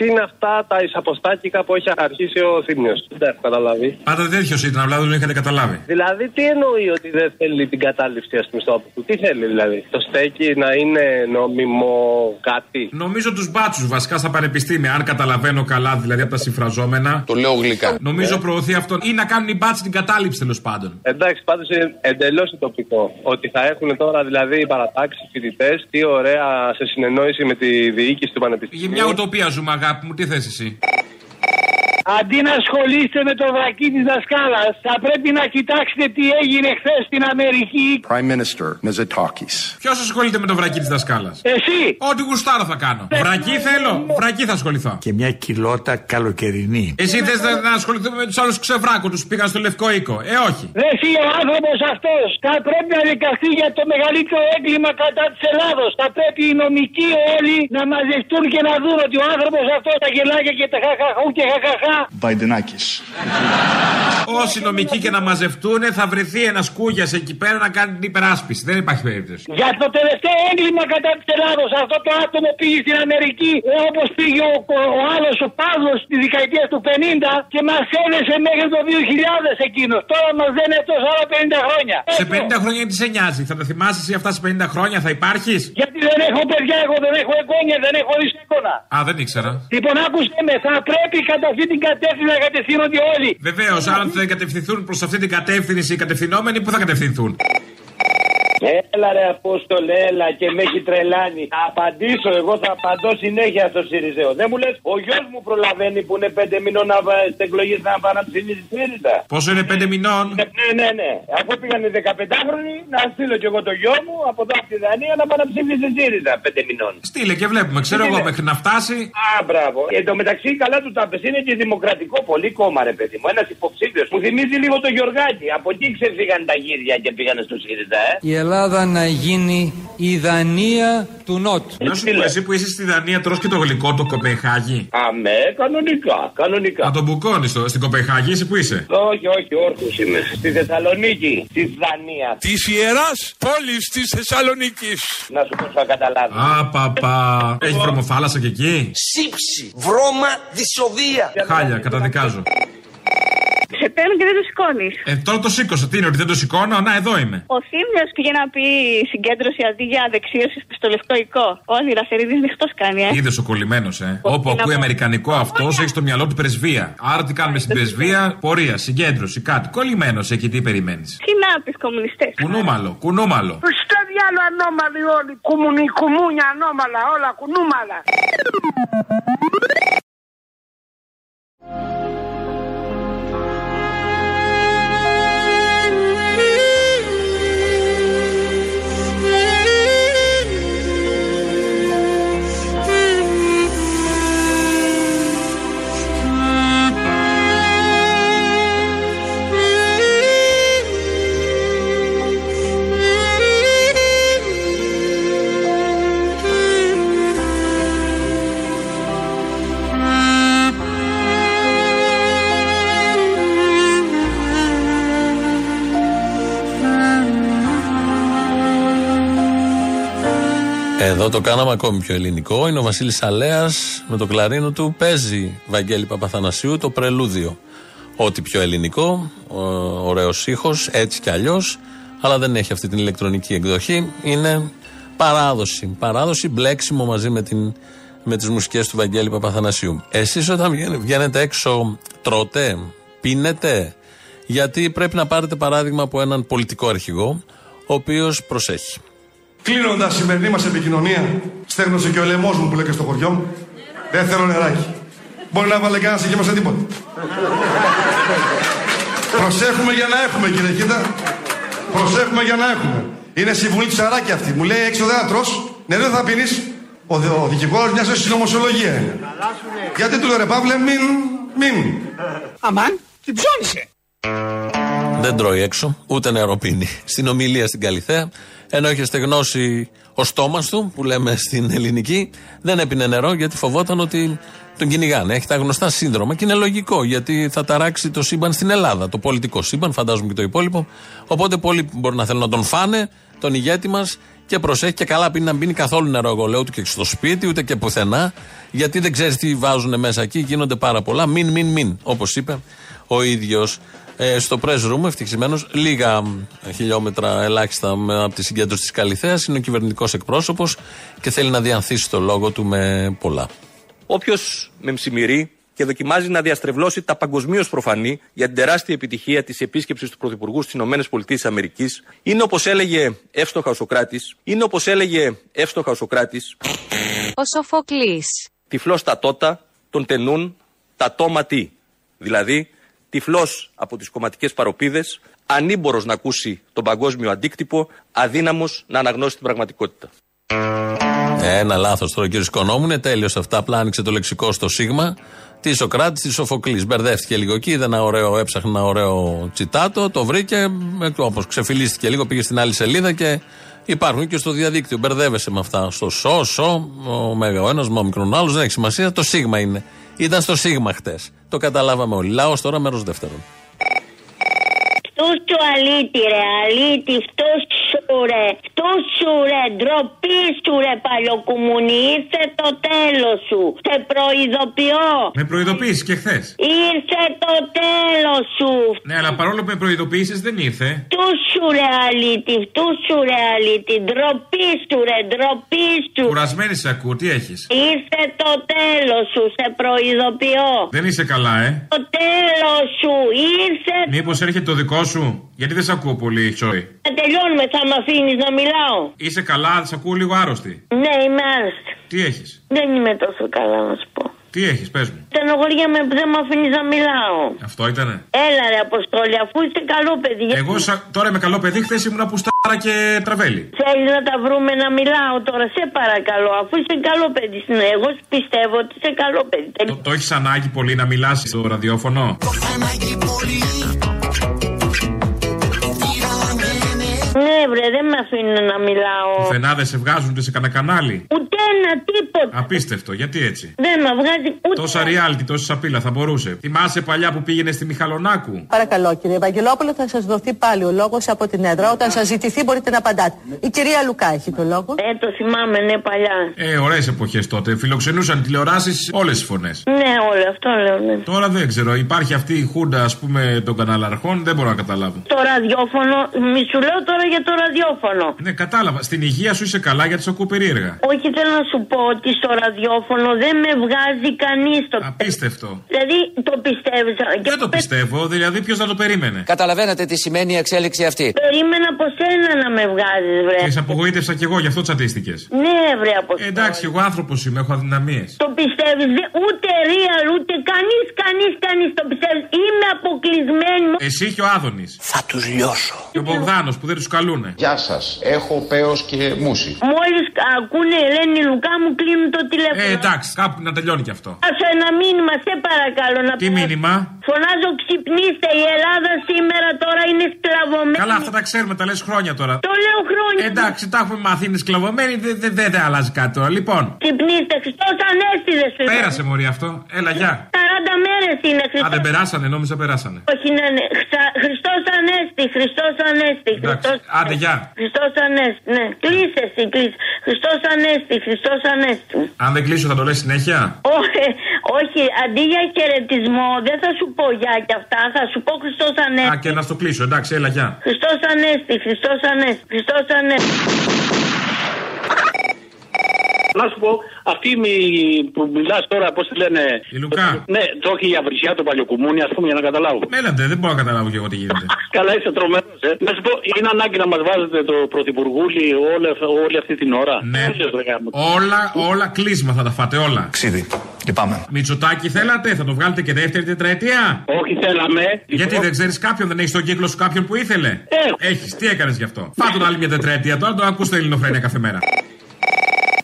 Τι είναι αυτά τα εισαποστάκικα που έχει αρχίσει ο Θήμιος. Δεν τα έχω καταλάβει. Πάντα τέτοιος ήταν, απλά δεν είχατε καταλάβει. Δηλαδή, τι εννοεί ότι δεν θέλει την κατάληψη ας του. Τι θέλει δηλαδή. Το στέκι να είναι νόμιμο κάτι. Νομίζω τους μπάτσους βασικά στα πανεπιστήμια. Αν καταλαβαίνω καλά, δηλαδή από τα συμφραζόμενα. Το λέω γλυκά. Νομίζω προωθεί αυτό. Ή να κάνουν οι μπάτσοι την κατάληψη τέλος πάντων. Εντάξει, πάντως εντελώς τοπικό. Ότι θα έχουν τώρα δηλαδή οι παρατάξεις, φοιτητές. Τι ωραία σε συνεννόηση με τη διοίκηση του πανεπιστήμιου. Για μια ουτοπία ζούμε, αγάπη μου, τι θες εσύ. Αντί να ασχολείστε με το βρακί της δασκάλας, θα πρέπει να κοιτάξετε τι έγινε χθες στην Αμερική. Prime Minister Μητσοτάκης. Ποιος ασχολείται με το βρακί της δασκάλας? Εσύ. Ό,τι γουστάρω θα κάνω. Βρακί θέλω, βρακί θα ασχοληθώ. Και μια κοιλότα καλοκαιρινή. Εσύ θες να ασχοληθούμε με τους άλλους ξεβράκους τους πήγαν στο Λευκό Οίκο? Όχι. Δε εσύ ο άνθρωπος αυτός θα πρέπει να δικαστεί για το μεγαλύτερο έγκλημα κατά της Ελλάδος. Θα πρέπει οι νομικοί όλοι να μαζευτούν και να δουν ότι ο άνθρωπος αυτός τα γελάκια και τα χαχαχού και χαχαχά. Βαϊντενάκης. Όσοι νομικοί και να μαζευτούν, θα βρεθεί ένας κούγιας εκεί πέρα να κάνει την υπεράσπιση. Δεν υπάρχει περίπτωση. Για το τελευταίο έγκλημα κατά της Ελλάδος, αυτό το άτομο πήγε στην Αμερική όπως πήγε ο άλλος ο Παύλος στη δεκαετία του 50 και μας ένεσε μέχρι το 2000 εκείνος. Τώρα μας δένε αυτός άλλα 50 χρόνια. Σε 50 χρόνια τι σε νοιάζει, θα τα θυμάσαι εσύ αυτά σε 50 χρόνια, θα υπάρχεις? Γιατί δεν έχω παιδιά, εγώ δεν έχω εγγόνια, δεν έχω εικόνα. Α, δεν ήξερα. Λοιπόν, άκουσε με, θα πρέπει κατά αυτή την κατεύθυνση να κατευθύνονται όλοι. Βεβαίως, αν θα κατευθυνθούν προς αυτή την κατεύθυνση οι κατευθυνόμενοι, πού θα κατευθυνθούν? Έλα ρε Απόστολε, έλα και με έχει τρελάνει. Θα απαντήσω, εγώ θα απαντώ συνέχεια στο Σιριζέο. Δεν μου λες, ο γιος μου προλαβαίνει που είναι 5 μηνών να βάλει στις εκλογές να παραψηφίσει ΣΥΡΙΖΑ. Πόσο είναι 5 μηνών? Ναι. Αφού πήγαν οι 15χρονοι, να στείλω κι εγώ το γιο μου από εδώ από τη Δανία να παραψηφίσει ΣΥΡΙΖΑ 5 μηνών. Στείλε και βλέπουμε, ξέρω εγώ μέχρι να φτάσει. Α, μπράβο. Εν τω μεταξύ, καλά του τα πες, είναι και δημοκρατικό πολύ κόμμα ρε παιδί μου. Ένα υποψήφιο που θυμίζει λίγο το Γιωργάκη. Από εκεί ξεφύγαν τα γύρια και πήγαν στο ΣΥΡΙΖΑ, Η Ελλάδα να γίνει η Δανία του Νότου. Να σου πω, εσύ που είσαι στη Δανία, τρως και το γλυκό το Κοπενχάγη? Αμέ, κανονικά. Να τον μπουκώνεις στην Κοπενχάγη, εσύ που είσαι? Όχι, όρθιος είμαι. Στη Θεσσαλονίκη, τη Δανία. Της ιεράς πόλης της Θεσσαλονίκης. Να σου πω, θα καταλάβει. Απαπα. Έχει βρωμοθάλασσα και εκεί. Σύψη, βρώμα, δυσοδεία. Χάλια, καταδικάζω. Σε παίρνει και δεν το σηκώνει. Τώρα το σήκωσα. Τι είναι, ότι δεν το σηκώνω? Να, εδώ είμαι. Ο Θήμιος πήγε να πει συγκέντρωση αντί για δεξίωση στο Λευκό Οικό. Όχι, Ρασερίδης νυχτός κάνει, Είδες ο κολλημένος, Όπου ακούει αμερικανικό αυτός, έχει στο μυαλό του πρεσβεία. Άρα τι κάνουμε στην πρεσβεία? Πορεία, συγκέντρωση, κάτι. Κολλημένος εκεί, τι περιμένεις? Τι να πεις, κομμουνιστές. Κουνούμαλο. Στο διάλο ανώμαλοι όλοι. Κουμούνια ανώμαλα, όλα κουνούμαλα. Εδώ το κάναμε ακόμη πιο ελληνικό. Είναι ο Βασίλης Αλέας με το κλαρίνο του. Παίζει Βαγγέλη Παπαθανασίου το πρελούδιο. Ό,τι πιο ελληνικό, ωραίος ήχος, έτσι κι αλλιώς. Αλλά δεν έχει αυτή την ηλεκτρονική εκδοχή. Είναι παράδοση. Παράδοση, μπλέξιμο μαζί με τις μουσικές του Βαγγέλη Παπαθανασίου. Εσείς όταν βγαίνετε έξω, τρώτε, πίνετε? Γιατί πρέπει να πάρετε παράδειγμα από έναν πολιτικό αρχηγό, ο οποίος προσέχει. Κλείνοντας η σημερινή μας επικοινωνία, στέγνωσε και ο λαιμός μου που λέει και στο χωριό μου. Δεν θέλω νεράκι. Μπορεί να βάλε κανένα συγχύμα σε τίποτα. Προσέχουμε για να έχουμε, κύριε Κίτα. Προσέχουμε για να έχουμε. Είναι συμβουλή ψαράκι αυτή. Μου λέει έξω δεν θα τρως, νερό θα πίνεις. Ο δικηγόρος μιας ως συνωμοσιολογία είναι. Γιατί του λέω ρε Παύλε, μην. Αμάν, την ψώνισε. Δεν τρώει έξω, ούτε νερό πίνει. Στην ομιλία στην Καλιθέα, ενώ είχε στεγνώσει ο στόμας του, που λέμε στην ελληνική, δεν έπινε νερό γιατί φοβόταν ότι τον κυνηγάνε. Έχει τα γνωστά σύνδρομα και είναι λογικό γιατί θα ταράξει το σύμπαν στην Ελλάδα. Το πολιτικό σύμπαν, φαντάζομαι και το υπόλοιπο. Οπότε πολλοί μπορεί να θέλουν να τον φάνε, τον ηγέτη μας, και προσέχει και καλά πίνει, να μην πίνει καθόλου νερό. Εγώ λέω, ούτε και στο σπίτι, ούτε και πουθενά, γιατί δεν ξέρει τι βάζουν μέσα εκεί, γίνονται πάρα πολλά. Μην, όπως είπε ο ίδιος. Στο press room, ευτυχισμένος, λίγα χιλιόμετρα ελάχιστα από τη συγκέντρωση της Καλιθέας, είναι ο κυβερνητικός εκπρόσωπος και θέλει να διανθίσει το λόγο του με πολλά. Όποιος με μσημυρεί και δοκιμάζει να διαστρεβλώσει τα παγκοσμίως προφανή για την τεράστια επιτυχία της επίσκεψης του Πρωθυπουργού στις ΗΠΑ, είναι όπως έλεγε εύστοχα ο Σωκράτης, ο Σοφοκλής. Τυφλός τα τότα τον τενούν τα τόμα τι. Δηλαδή, τυφλός από τις κομματικές παροπίδες, ανήμπορος να ακούσει τον παγκόσμιο αντίκτυπο, αδύναμος να αναγνώσει την πραγματικότητα. Ένα λάθος τώρα ο κύριος Οικονόμου, είναι τέλειος αυτά, απλά άνοιξε το λεξικό στο σίγμα, τη Σωκράτη, τη Σοφοκλής. Μπερδεύτηκε λίγο εκεί, είδε ένα ωραίο, έψαχνε ένα ωραίο τσιτάτο, το βρήκε, όπως ξεφυλίστηκε λίγο, πήγε στην άλλη σελίδα και υπάρχουν και στο διαδίκτυο. Μπερδεύεσαι με αυτά. Στο σο, ο ένας, ο μικρόν άλλος, δεν έχει σημασία, το σίγμα είναι. Ήταν στο σίγμα χτες. Το καταλάβαμε όλοι. Λαός τώρα, μέρος δεύτερον. Φτούσου αλήτη ρε, αλήτη, φτούσου ρε, ντροπή σου ρε παλιοκουμουνι, ήρθε το τέλος σου, σε προειδοποιώ. Με προειδοποίησες και χθες. Ήρθε το τέλος σου. Ναι, αλλά παρόλο που με προειδοποίησες δεν ήρθε. Φτούσου ρε αλήτη, φτούσου ρε αλήτη, ντροπή σου ρε, ντροπή σου. Κουρασμένη σε ακούω, τι έχεις. Ήρθε το τέλος σου, σε προειδοποιώ. Δεν είσαι καλά, Το τέλος σου, ήρθε. Μήπως έρχεται το δικό σου, γιατί δεν σε ακούω πολύ, Τσόι. Να τελειώνουμε, θα με αφήνεις να μιλάω. Είσαι καλά, σε ακούω λίγο άρρωστη. Ναι, είμαι άρρωστη. Τι έχεις? Δεν είμαι τόσο καλά, να σου πω. Τι έχεις, πες μου. Στενοχωρία με που δεν με αφήνεις να μιλάω. Αυτό ήτανε. Έλα ρε Αποστόλη, αφού είστε καλό παιδί. Εγώ τώρα είμαι καλό παιδί, χθες ήμουν πουστάρα και τραβέλη. Θέλεις να τα βρούμε να μιλάω τώρα, σε παρακαλώ. Αφού είσαι καλό παιδί, εγώ πιστεύω ότι είσαι καλό παιδί. Το έχεις ανάγκη πολύ να μιλάς στο ραδιόφωνο. Ναι, βρε, δεν με αφήνουν να μιλάω. Οι φαινάδες σε βγάζουν σε κανένα κανάλι. Ούτε ένα τίποτα. Απίστευτο, γιατί έτσι. Δεν με βγάζει ούτε. Τόσα reality, τόση σαπίλα θα μπορούσε. Θυμάσαι παλιά που πήγαινε στη Μιχαλονάκου. Παρακαλώ, κύριε Βαγγελόπουλο, θα σας δοθεί πάλι ο λόγος από την έδρα. Όταν σας ζητηθεί, μπορείτε να απαντάτε. Η κυρία Λουκά έχει το λόγο. Το θυμάμαι, ναι, παλιά. Ωραίες εποχές τότε. Φιλοξενούσαν τηλεοράσεις όλες τις φωνές. Ναι, όλο αυτό λέω, ναι. Τώρα δεν ξέρω, υπάρχει αυτή η χούντα, ας πούμε, των καναλαρχών, δεν μπορώ να καταλάβω. Το ραδιόφωνο, μη σου λέω τώρα για το ραδιόφωνο. Ναι, κατάλαβα. Στην υγεία σου είσαι καλά, γιατί σου ακούω περίεργα. Όχι, θέλω να σου πω ότι στο ραδιόφωνο δεν με βγάζει κανείς. Απίστευτο. Δηλαδή, το πιστεύεις. Δεν το πιστεύω, δηλαδή ποιος θα το περίμενε. Καταλαβαίνετε τι σημαίνει η εξέλιξη αυτή. Περίμενα από σένα να με βγάζεις, βρε. Και σε απογοήτευσα κι εγώ, γι' αυτό τσατίστηκες. Ναι, βρε, Αποστόλη. Εντάξει, εγώ άνθρωπος είμαι, έχω αδυναμίες. Το πιστεύεις, ούτε real, ούτε κανείς το πιστεύει. Είμαι αποκλεισμένη. Εσύ και ο Άδωνης. Θα τους λιώσω. Και ο Μπογδάνος που δεν τους καλούνε. Γεια σας, έχω πέος και μουσι. Μόλις ακούνε Ελένη Λουκά μου κλείνουν το τηλέφωνο. Εντάξει, κάπου να τελειώνει κι αυτό. Άσω ένα μήνυμα, σε παρακαλώ να πει. Τι μήνυμα? Φωνάζω, ξυπνήστε, η Ελλάδα σήμερα τώρα είναι σκλαβωμένη. Καλά, αυτά τα ξέρουμε, τα λες χρόνια τώρα. Το λέω χρόνια. Εντάξει, τα έχουμε μάθει, είναι σκλαβωμένη, δεν αλλάζει κάτι τώρα. Λοιπόν. Ξυπνήστε, Χριστός Ανέστη δεν σου. Πέρασε μωρή αυτό, έλα γεια. 40 μέρες είναι Χριστός. Α, δεν περάσανε, νόμιζα περάσανε. Όχι, ναι, ναι. Χριστός Ανέστη, Χριστός Ανέστη. Άντε, γεια. Χριστός Ανέστη, ναι. Κλείσε εσύ, κλείσε. Χριστός Ανέστη, Χριστός Ανέστη. Αν δεν κλείσω, θα το λες συνέχεια. Όχι, αντί για χαιρετισμό, δεν θα σου πω γεια και αυτά, θα σου πω Χριστός Ανέστη. Α, και να στο κλείσω, εντάξει, έλα, γεια. Χριστός Ανέστη, Χριστός Ανέστη, Χριστός Ανέστη. Να σου πω, αυτή που μιλάς τώρα, πώς τη λένε. Η Λουκά. Ναι, όχι η Αυρυσιά, το Παλιοκουμούνι, ας πούμε, για να καταλάβω. Μέλατε, δεν μπορώ να καταλάβω και εγώ τι γίνεται. Καλά, είσαι τρομερός, Να σου πω, είναι ανάγκη να μας βάζετε το Πρωθυπουργούλη όλη αυτή την ώρα. Ναι. Όλα κλείσμα θα τα φάτε, όλα. Ξίδι, λυπάμαι. Μητσοτάκη θέλατε, θα το βγάλετε και δεύτερη τετραετία. Όχι, θέλαμε. Γιατί δεν ξέρεις κάποιον, δεν έχεις τον κύκλο σου κάποιον που ήθελε. Έχεις, τι έκανες γι' αυτό. Φάτον άλλη μια τετραετία τώρα, το ακούς στο Ελληνοφρένια κάθε μέρα.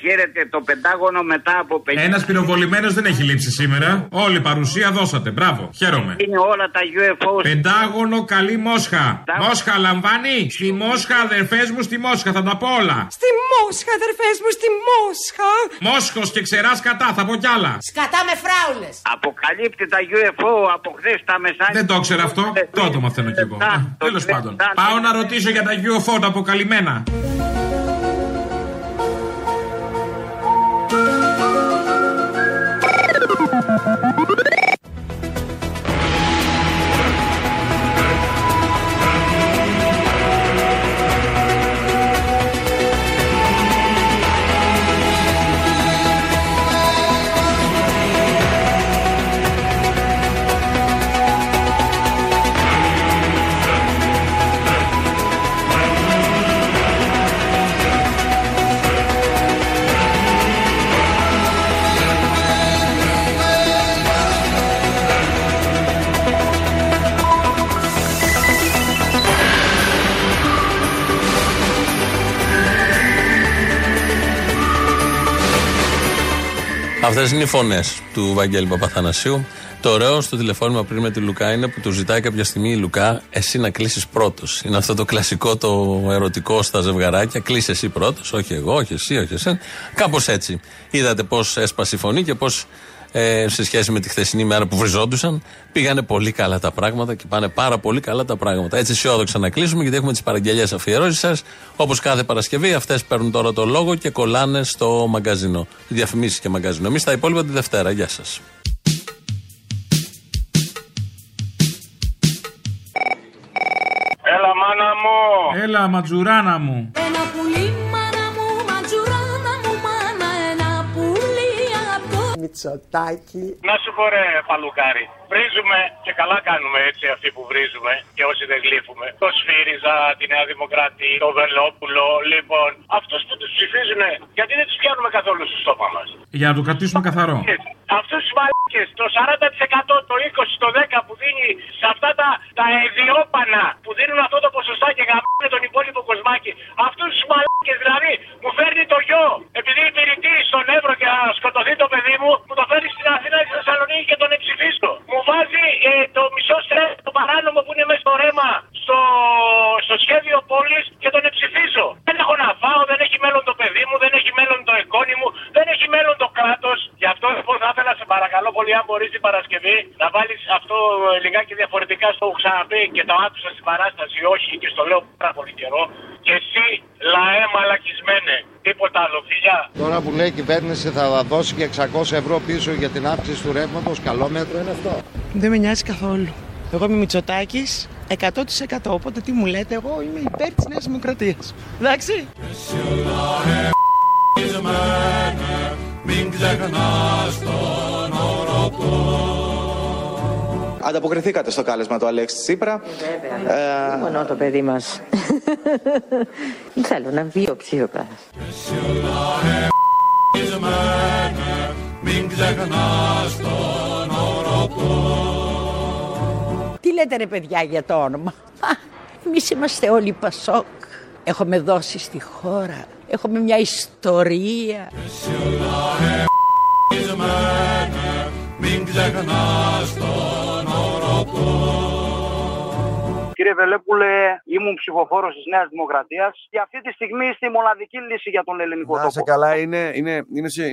χαίρεται το Πεντάγωνο μετά από 50. Ένας πυροβολημένος δεν έχει λείψει σήμερα. Όλη παρουσία δώσατε. Μπράβο. Χαίρομαι. Είναι όλα τα UFO. Πεντάγωνο, καλή Μόσχα. Μόσχα λαμβάνει. Στη Μόσχα, αδερφές μου, στη Μόσχα. Θα τα πω όλα. Στη Μόσχα, αδερφές μου, στη Μόσχα. Μόσχος και ξερά σκατά. Θα πω κι άλλα. Σκατά με φράουλες. Αποκαλύπτει τα UFO από χθες τα μεσάνυχτα. Δεν το ήξερα αυτό. Τότε το μαθαίνω κι εγώ. Τέλος πάντων. Πάω να ρωτήσω για τα UFO τα αποκαλυμμένα. Αυτές είναι οι φωνές του Βαγγέλη Παπαθανασίου. Το ωραίο στο τηλεφώνημα πριν με τη Λουκά είναι που του ζητάει κάποια στιγμή η Λουκά εσύ να κλείσεις πρώτος. Είναι αυτό το κλασικό, το ερωτικό στα ζευγαράκια. Κλείσε εσύ πρώτος, όχι εγώ, όχι εσύ, όχι εσύ. Κάπως έτσι. Είδατε πώς έσπασε η φωνή και πώς σε σχέση με τη χθεσινή μέρα που βριζόντουσαν πήγανε πολύ καλά τα πράγματα και πάνε πάρα πολύ καλά τα πράγματα. Έτσι αισιόδοξα να κλείσουμε γιατί έχουμε τις παραγγελίες αφιερώσεις σας. Όπως κάθε Παρασκευή, αυτές παίρνουν τώρα το λόγο και κολλάνε στο μαγκαζινό. Διαφημίσεις και μαγκαζινό. Εμείς τα υπόλοιπα τη Δευτέρα. Γεια σας. Έλα, μάνα μου. Έλα, ματζουράνα μου. Ένα πουλί. Μητσοτάκη. Να σου πω ρε παλουκάρι, βρίζουμε και καλά κάνουμε έτσι αυτοί που βρίζουμε και όσοι δεν γλύφουμε. Το Σφύριζα, τη Νέα Δημοκρατία, το Βελόπουλο, λοιπόν. Αυτούς που τους ψηφίζουν, γιατί δεν τους πιάνουμε καθόλου στο στόμα μας. Για να το κρατήσουμε καθαρό. Αυτούς τους μαλάκες, το 40%, το 20%, το 10% που δίνει σε αυτά τα ιδιόπανα που δίνουν αυτό το ποσοστά και γαμπάνε τον υπόλοιπο κοσμάκι. Αυτούς τους μαλάκες δηλαδή μου φέρνει το γιο επειδή υπηρετεί στον Εύρο και να σκοτωθεί το παιδί μου. Μου το φέρνει στην Αθήνα και στη Θεσσαλονίκη και τον εξηφίστο. Μου βάζει το μισό στρέφ, το παράνομο που είναι μέσα στο ρέμα, στο σχέδιο πόλης και τον εξηφίζω. Δεν έχω να φάω, δεν έχει μέλλον το παιδί μου, δεν έχει μέλλον το εικόνι μου, δεν έχει μέλλον το κράτος. Γι' αυτό λοιπόν θα ήθελα σε παρακαλώ πολύ, αν μπορείς την Παρασκευή να βάλεις αυτό λιγάκι διαφορετικά στο έχω ξαναπεί και το άκουσα στην παράσταση, όχι και στο λέω πάρα πολύ καιρό. Και εσύ, λαέ μαλακισμένε, τίποτα άλλο, φιλιά. Τώρα που λέει η κυβέρνηση θα δώσει και 600 ευρώ πίσω για την αύξηση του ρεύματος, καλό μέτρο είναι αυτό. Δεν με νοιάζει καθόλου. Εγώ είμαι Μητσοτάκης, 100%. Οπότε τι μου λέτε, εγώ είμαι υπέρ της Νέας Δημοκρατίας. Εντάξει. Μην ξεχνάς τον όρο του. Ανταποκριθήκατε στο κάλεσμα του Αλέξη Τσίπρα. Βέβαια. Δεν μονώ το παιδί μας. Θέλω να βγει ο ψυχοπάθος. Τι λέτε ρε παιδιά για το όνομα. Εμείς είμαστε όλοι Πασόκ. Έχουμε δώσει στη χώρα. Έχουμε μια ιστορία. Μην ξεχνάς τον όρο του. Κύριε Βελέπουλε, ήμουν ψηφοφόρος της Νέας Δημοκρατίας και αυτή τη στιγμή είστε η μοναδική λύση για τον ελληνικό τόπο. Να σε καλά,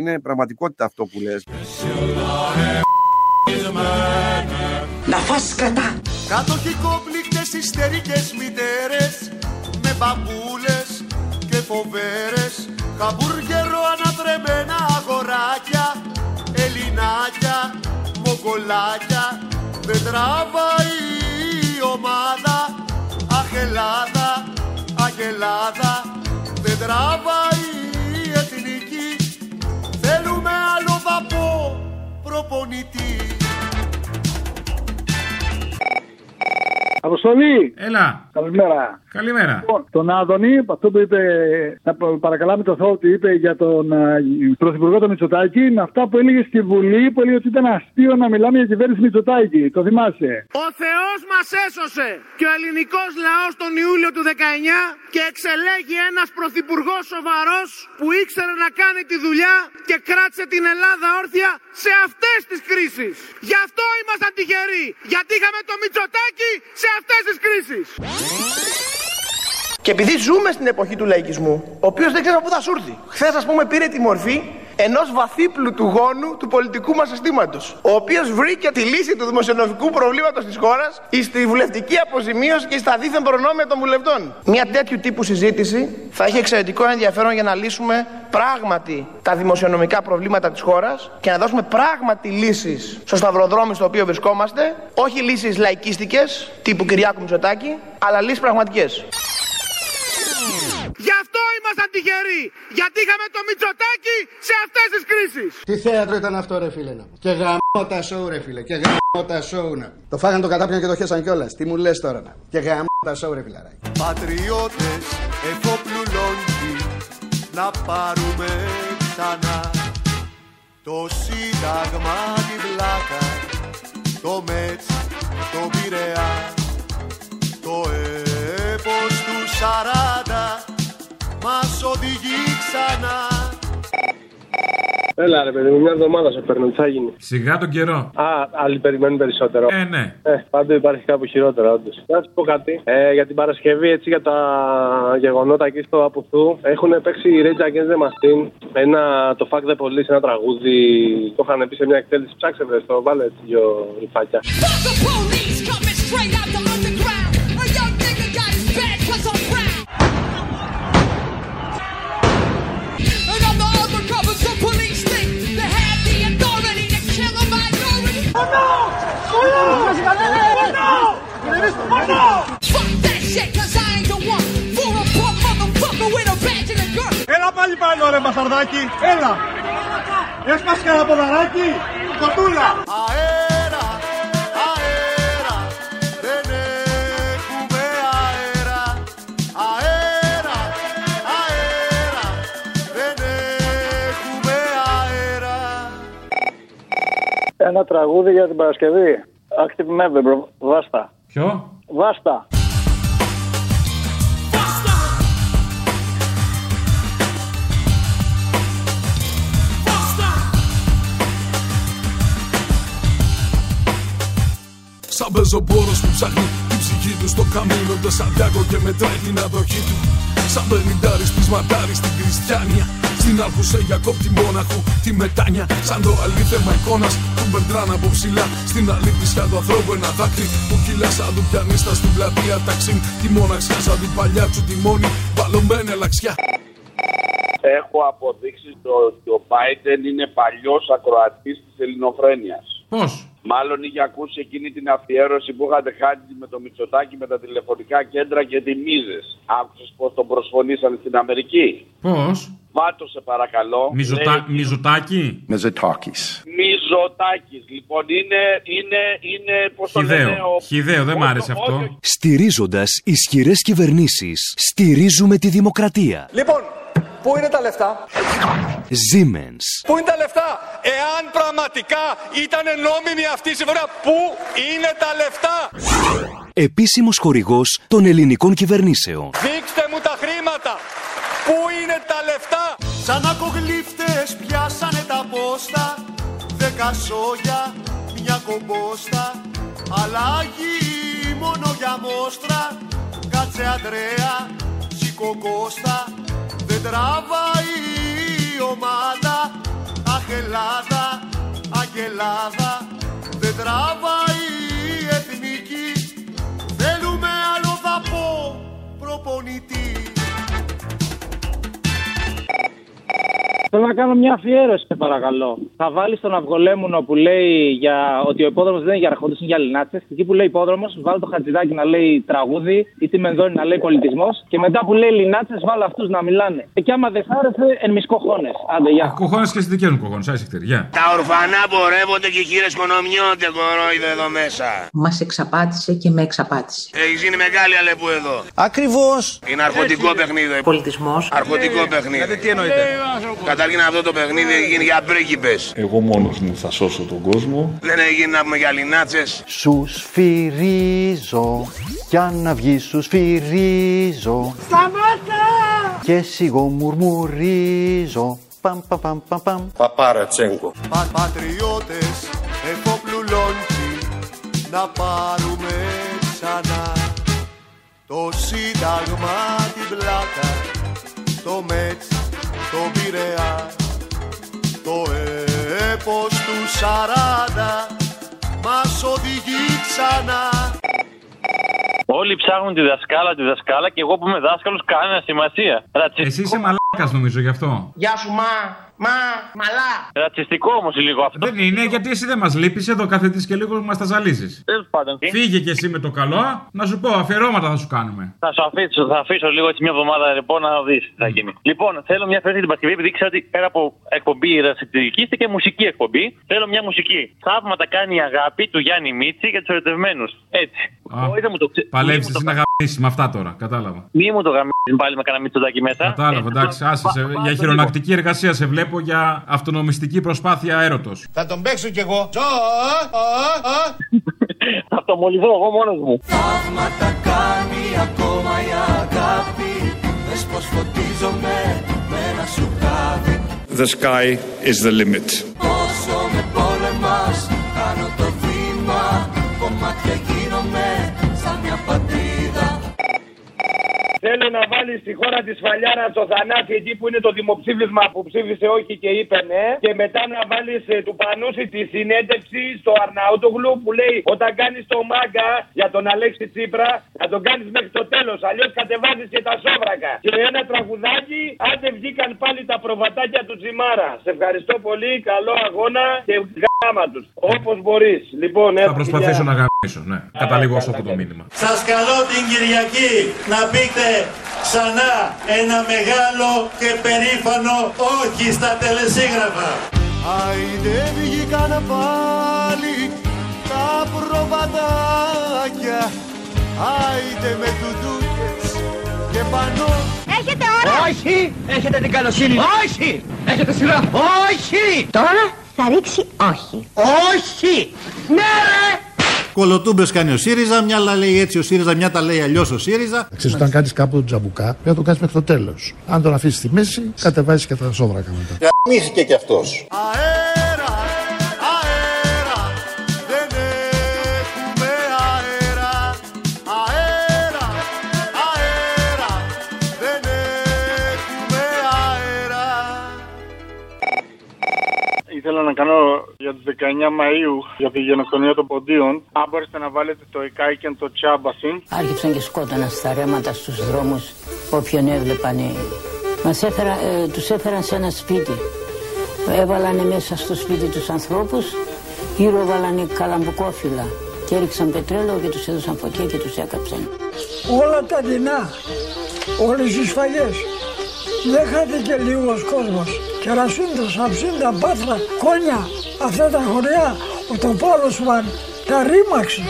είναι πραγματικότητα αυτό που λες. Να φας κατά. Κατοχή κόμπληκτες ιστερικές μητέρες με μπαμπούλες και φοβέρες, χαμπούργερο ανατρεμμένα αγοράκια, Ελληνάκια, μοκολάκια, δεν τραβάει η ομάδα. Αχ Ελλάδα, αχ Ελλάδα, δεν τραβάει η εθνική. Θέλουμε άλλο βαπό προπονητή. Αποστολή! Έλα! Καλημέρα. Καλημέρα. Λοιπόν, τον Άδωνη, αυτό που είπε, να παρακαλάμε το Θεό, ότι είπε για τον Πρωθυπουργό τον Μητσοτάκη, είναι αυτά που έλεγε στη Βουλή, που έλεγε ότι ήταν αστείο να μιλάμε για κυβέρνηση Μητσοτάκη. Το θυμάσαι. Ο Θεός μας έσωσε και ο ελληνικός λαός τον Ιούλιο του 19 και εξελέγει ένας πρωθυπουργός σοβαρός που ήξερε να κάνει τη δουλειά και κράτησε την Ελλάδα όρθια σε αυτές τις κρίσεις. Γι' αυτό ήμασταν τυχεροί, γιατί είχαμε το Μητσοτάκη σε αυτές τις κρίσεις. Και επειδή ζούμε στην εποχή του λαϊκισμού, ο οποίος δεν ξέρουμε πού θα σου έρθει. Χθες, ας πούμε, πήρε τη μορφή ενός βαθύπλου του γόνου του πολιτικού μας συστήματος, ο οποίος βρήκε τη λύση του δημοσιονομικού προβλήματος της χώρας στη βουλευτική αποζημίωση και στα δίθεν προνόμια των βουλευτών. Μια τέτοιου τύπου συζήτηση θα έχει εξαιρετικό ενδιαφέρον για να λύσουμε πράγματι τα δημοσιονομικά προβλήματα της χώρας και να δώσουμε πράγματι λύσεις στο σταυροδρόμι στο οποίο βρισκόμαστε, όχι λύσεις λαϊκίστικες τύπου Κυριάκου Μητσοτάκη, αλλά λύσεις πραγματικές. Γι' αυτό ήμασταν τυχεροί, γιατί είχαμε το Μητσοτάκη σε αυτές τις κρίσεις. Τι θέατρο ήταν αυτό, ρε φίλε, να. Και γαμώ τα σόου, ρε φίλε, και γαμώ τα σόου, να. Το φάγανε το κατάπιον και το χέσαν κιόλας. Τι μου λες τώρα, να. Και γαμώ τα σόου, ρε φίλε. Πατριώτες εφόπλου λόγκι, να πάρουμε ξανά το Σύνταγμα, τη Βλάκα, το Μέτς, το Πειραιά, το έπος του 40. Μας οδηγεί ξανά. Έλα ρε παιδί μου, μια εβδομάδα σε παίρνω, τι θα γίνει. Σιγά τον καιρό. Α, άλλοι περιμένουν περισσότερο. Ναι. Πάντα υπάρχει κάπου χειρότερα, όντως. Να σου πω κάτι. Για την Παρασκευή, έτσι για τα γεγονότα εκεί στο Απουθού, έχουν παίξει οι Rage Against the Machine. Το Fuck the Police, ένα τραγούδι. Το είχαν πει σε μια εκτέλεση. Ψάξε βρε το, βάλε έτσι δυο ρηφάκια. Έλα πάλι πάνω ρε μπασαρδάκι, έλα! Έσπασε κανένα ποδαράκι, κοτούλα! Αέρα, αέρα, δεν έχουμε αέρα. Αέρα, αέρα, δεν έχουμε αέρα. Ένα τραγούδι για την Παρασκευή. Active member, bro. Βάστα. Ποιο? Βάστα. Σαν πεζοπόρος που ψάχνει την ψυχή του στο καμίνο του Σαντιάγκο και μετράει την αδοχή του. Σαν πενιντάρης πεισματάρης στην Κριστιάνια. Στην Άρχουσα για κόπτη μόναχου τη μετάνια. Σαν το αλήθεμα εικόνας του Μπερντράν από ψηλά. Στην αλήθεια του ανθρώπου ένα δάκρυ που κυλά σαν του πιανίστα στην πλατεία Ταξίμ. Τη μοναξιά σαν την παλιά του τιμόνι, βαλωμένη αλλαξιά. Έχω αποδείξει ότι ο Biden είναι παλιός ακροατής της ελληνοφρένειας. Πώς? Μάλλον είχε ακούσει εκείνη την αφιέρωση που είχατε χάσει με το Μητσοτάκη με τα τηλεφωνικά κέντρα και τη Μίζες. Άκουσες πώς τον προσφωνήσαν στην Αμερική. Πώς? Βάτω σε παρακαλώ. Μητσοτάκη. Μητσοτάκης. Λοιπόν είναι πώς το λένε. Χιδαίο, δεν μ' άρεσε αυτό. Στηρίζοντας ισχυρές κυβερνήσεις, στηρίζουμε τη δημοκρατία. Λοιπόν, πού είναι τα λεφτά? Siemens. Πού είναι τα λεφτά? Εάν πραγματικά ήταν νόμιμη αυτή η συμφωνία, πού είναι τα λεφτά? Επίσημος χορηγός των ελληνικών κυβερνήσεων. Δείξτε μου τα χρήματα. Πού είναι τα λεφτά? Σαν ακογλύφτες πιάσανε τα πόστα. 10 σόγια, μια κομπόστα. Αλλάγει μόνο για μόστρα. Κάτσε Αντρέα, σηκώ Κώστα. Δεν τραβάει η ομάδα, αχ Ελλάδα, αχ Ελλάδα. Δεν τραβάει η εθνική, θέλουμε άλλο θα πω προπονητή. Θέλω να κάνω μια αφιέρωση, παρακαλώ. Θα βάλει τον Αυγολέμουνο που λέει για... ότι ο υπόδρομος δεν είναι για αρχόντες, είναι για Ελληνάτσες. Εκεί που λέει υπόδρομος, βάλει το Χατζηδάκι να λέει τραγούδι ή τη Μενδώνη να λέει πολιτισμός. Και μετά που λέει Ελληνάτσες, βάλει αυτούς να μιλάνε. Και άμα δεν χάρεσε, εν μισκό χώνες. Άντε, γεια. Κοχώνες και στη δικαίων κοχώνες, άσε χτεριά. Τα ορφανά πορεύονται και οι χείρες κονομιώνται, κορόιδο εδώ μέσα. Μας εξαπάτησε και με εξαπάτησε. Έχεις γίνει μεγάλη αλεπού εδώ. Ακριβώς. Είναι αρχοντικό παιχνίδι. Πολιτισμός. Αρχοντικό παιχνίδι. Δηλαδή τι εννοείται. Καταρχήν αυτό το παιχνίδι έγινε για πρίγκιπες. Εγώ μόνος μου θα σώσω τον κόσμο. Δεν έγινε να πούμε για Ελληνάτσες. Σου σφυρίζω, για να βγει σου σφυρίζω. Σταμάτα! Και σιγό μουρμουρίζω. Παμ παμ παμ παμ παμ. Παπαρατσέγκο. Πατριώτες, εφοπλουλόντσι, να πάρουμε ξανά το Σύνταγμα, την πλάκα, το ΜΕΤΣ, το Πειραιά, το έπος του 40 μας οδηγεί ξανά. Όλοι ψάχνουν τη δασκάλα και εγώ που είμαι δάσκαλος κανένα σημασία. Εσύ είσαι μαλάκας νομίζω γι' αυτό. Γεια σου μαλά. Ρατσιστικό όμως λίγο αυτό. Δεν είναι, γιατί εσύ δεν μας λείπεις εδώ κάθε τις και λίγο μας τα ζαλίζεις. Φύγε και εσύ με το καλό, να σου πω αφιερώματα θα σου κάνουμε. Θα σου αφήσω, λίγο έτσι μια εβδομάδα λοιπόν να δεις τι θα γίνει. Λοιπόν, θέλω μια φέρση την Παρασκευή, επειδή ξέρω ότι πέρα από εκπομπή ρατσιστική και μουσική εκπομπή. Θέλω μια μουσική. Θαύματα κάνει η αγάπη του Γιάννη Μίτση για τους ερωτευμένους. Έτσι. Παλέψεις να γαμίσεις με αυτά τώρα, κατάλαβα. Μη μου το γαμίσεις πάλι με κανένα Μητσοτάκι μέσα. Κατάλαβα, εντάξει, άσε. Για χειρονακτική εργασία σε βλέπω, για αυτονομιστική προσπάθεια έρωτος. Θα τον παίξω κι εγώ. Θα τον μολυθώ εγώ μόνος μου. Θαύματα κάνει ακόμα η αγάπη. Δες πως φωτίζομαι με ένα σουκάδι. The sky is the limit. Όσο με πόλεμας, κάνω το βήμα. Κομμάτια γίνομαι. Θέλω να βάλει στη χώρα τη Φαλιάρα το Θανάση εκεί που είναι το δημοψήφισμα που ψήφισε όχι και είπε ναι. Και μετά να βάλει του Πανούση τη συνέντευξη στο Αρναούτογλου που λέει όταν κάνει το μάγκα για τον Αλέξη Τσίπρα να τον κάνει μέχρι το τέλο. Αλλιώ κατεβάζει και τα σόβρακα. Και ένα τραγουδάκι, άντε βγήκαν πάλι τα προβατάκια του Τσιμάρα. Σε ευχαριστώ πολύ, καλό αγώνα και γάμα του. Όπω μπορεί. Λοιπόν, θα προσπαθήσω να γαμίσω, ναι. Καταλήγω αυτό το μήνυμα. Σα καλώ την Κυριακή να πείτε. Ξανά ένα μεγάλο και περήφανο όχι στα τελεσίγραφα. Άιντε βγήκαν πάλι τα προβατάκια. Άιντε με τουτούκες και πανώ. Έχετε ώρα. Όχι. Έχετε την καλοσύνη. Όχι. Έχετε σειρά. Όχι. Τώρα θα ρίξει όχι. Όχι. Ναι ρε. Κολοτούμπες κάνει ο ΣΥΡΙΖΑ, μια τα λέει έτσι ο ΣΥΡΙΖΑ, μια τα λέει αλλιώς ο ΣΥΡΙΖΑ. Ξέρεις, όταν κάνεις κάπου τον τζαμπουκά, πρέπει να τον κάνεις μέχρι το τέλος. Αν τον αφήσεις στη μέση, κατεβάζεις και τα σόβρακα μετά. Γαμήθηκε κι αυτός. Αέρα, αέρα, δεν έχουμε αέρα. Αέρα, αέρα, δεν έχουμε αέρα. Ήθελα να κάνω... για τις 19 Μαΐου, για τη γενοκτονία των ποντίων. Αν μπορείτε να βάλετε το Ικάι και το Τσάμπασιν. Άρχιψαν και σκόταναν στα ρέματα στους δρόμους όποιον έβλεπανε. Τους έφεραν σε ένα σπίτι. Έβαλανε μέσα στο σπίτι τους ανθρώπους, γύρω βάλανε καλαμπουκόφυλλα και έριξαν πετρέλαιο και τους έδωσαν φωτιά και τους έκαψαν. Όλα τα δεινά, όλες οι σφαγές. Δεν χάθηκε λίγος κόσμος. Κερασούντας, αψίντα, μπάθρα, κόνια. Αυτά τα χωριά, το πόλος μας τα ρήμαξε.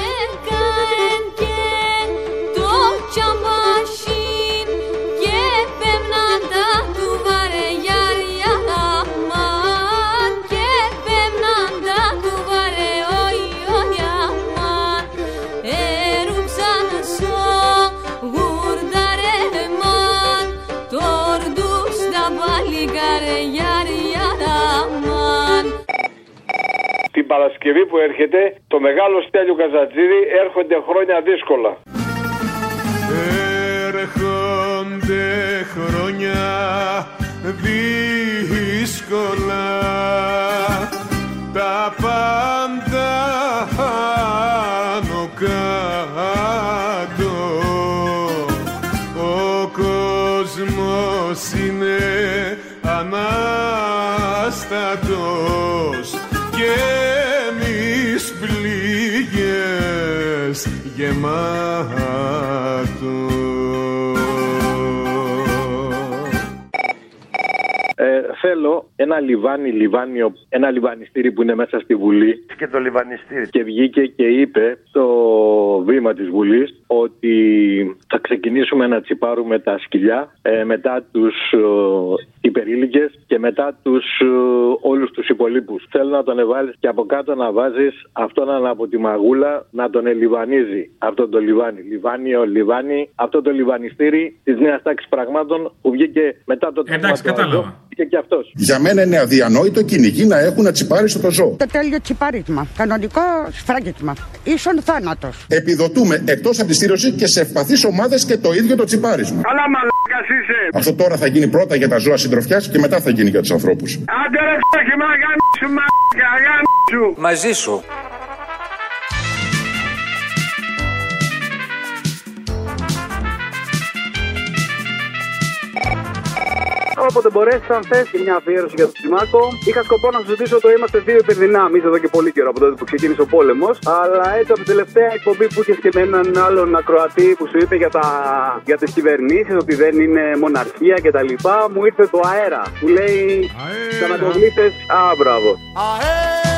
Παρασκευή που έρχεται, το μεγάλο Στέλιο Καζατζίδη, έρχονται χρόνια δύσκολα. Έρχονται χρόνια δύσκολα, τα πάντα άνω κάτω, ο κόσμος είναι ανάγκη. γεμάτο. Θέλω ένα λιβάνι, ένα λιβανιστήρι που είναι μέσα στη Βουλή. Και το λιβανιστήρι. Και βγήκε και είπε στο βήμα της Βουλής ότι θα ξεκινήσουμε να τσιπάρουμε τα σκυλιά, μετά τους υπερήλικες και μετά όλους τους υπολείπους. Θέλω να τον εβάλεις και από κάτω να βάζεις αυτόν από τη μαγούλα να τον ελιβανίζει. Αυτό το λιβάνι. Λιβάνι, αυτό το λιβανιστήρι της νέας τάξης πραγμάτων που βγήκε μετά το τέλος. Εντάξει, κατάλαβα. Και αυτός. Για μένα είναι αδιανόητο κυνηγοί να έχουν να τσιπάρει το ζώο. Το τέλειο τσιπάρισμα. Κανονικό σφράγισμα. Ίσον θάνατος. Επιδοτούμε εκτός από τη στήρωση και σε ευπαθείς ομάδες και το ίδιο το τσιπάρισμα. Καλά, μαλάκας είσαι. Αυτό τώρα θα γίνει πρώτα για τα ζώα συντροφιάς και μετά θα γίνει για τους ανθρώπους. Άντε ρε ξέχει, μαλάκα, μαζί σου. Όποτε μπορέσει, αν θες, και μια αφιέρωση για τον Τσιμάκο. Είχα σκοπό να σου ζητήσω το είμαστε δύο υπερδυνάμεις εδώ και πολύ καιρό από τότε που ξεκίνησε ο πόλεμος. Αλλά έτσι από την τελευταία εκπομπή που είχες και με έναν άλλον ακροατή που σου είπε για τις κυβερνήσεις, ότι δεν είναι μοναρχία κτλ. Μου ήρθε το αέρα που λέει. Αέρα. Κατανοητές. Α, μπράβο. Αέρα.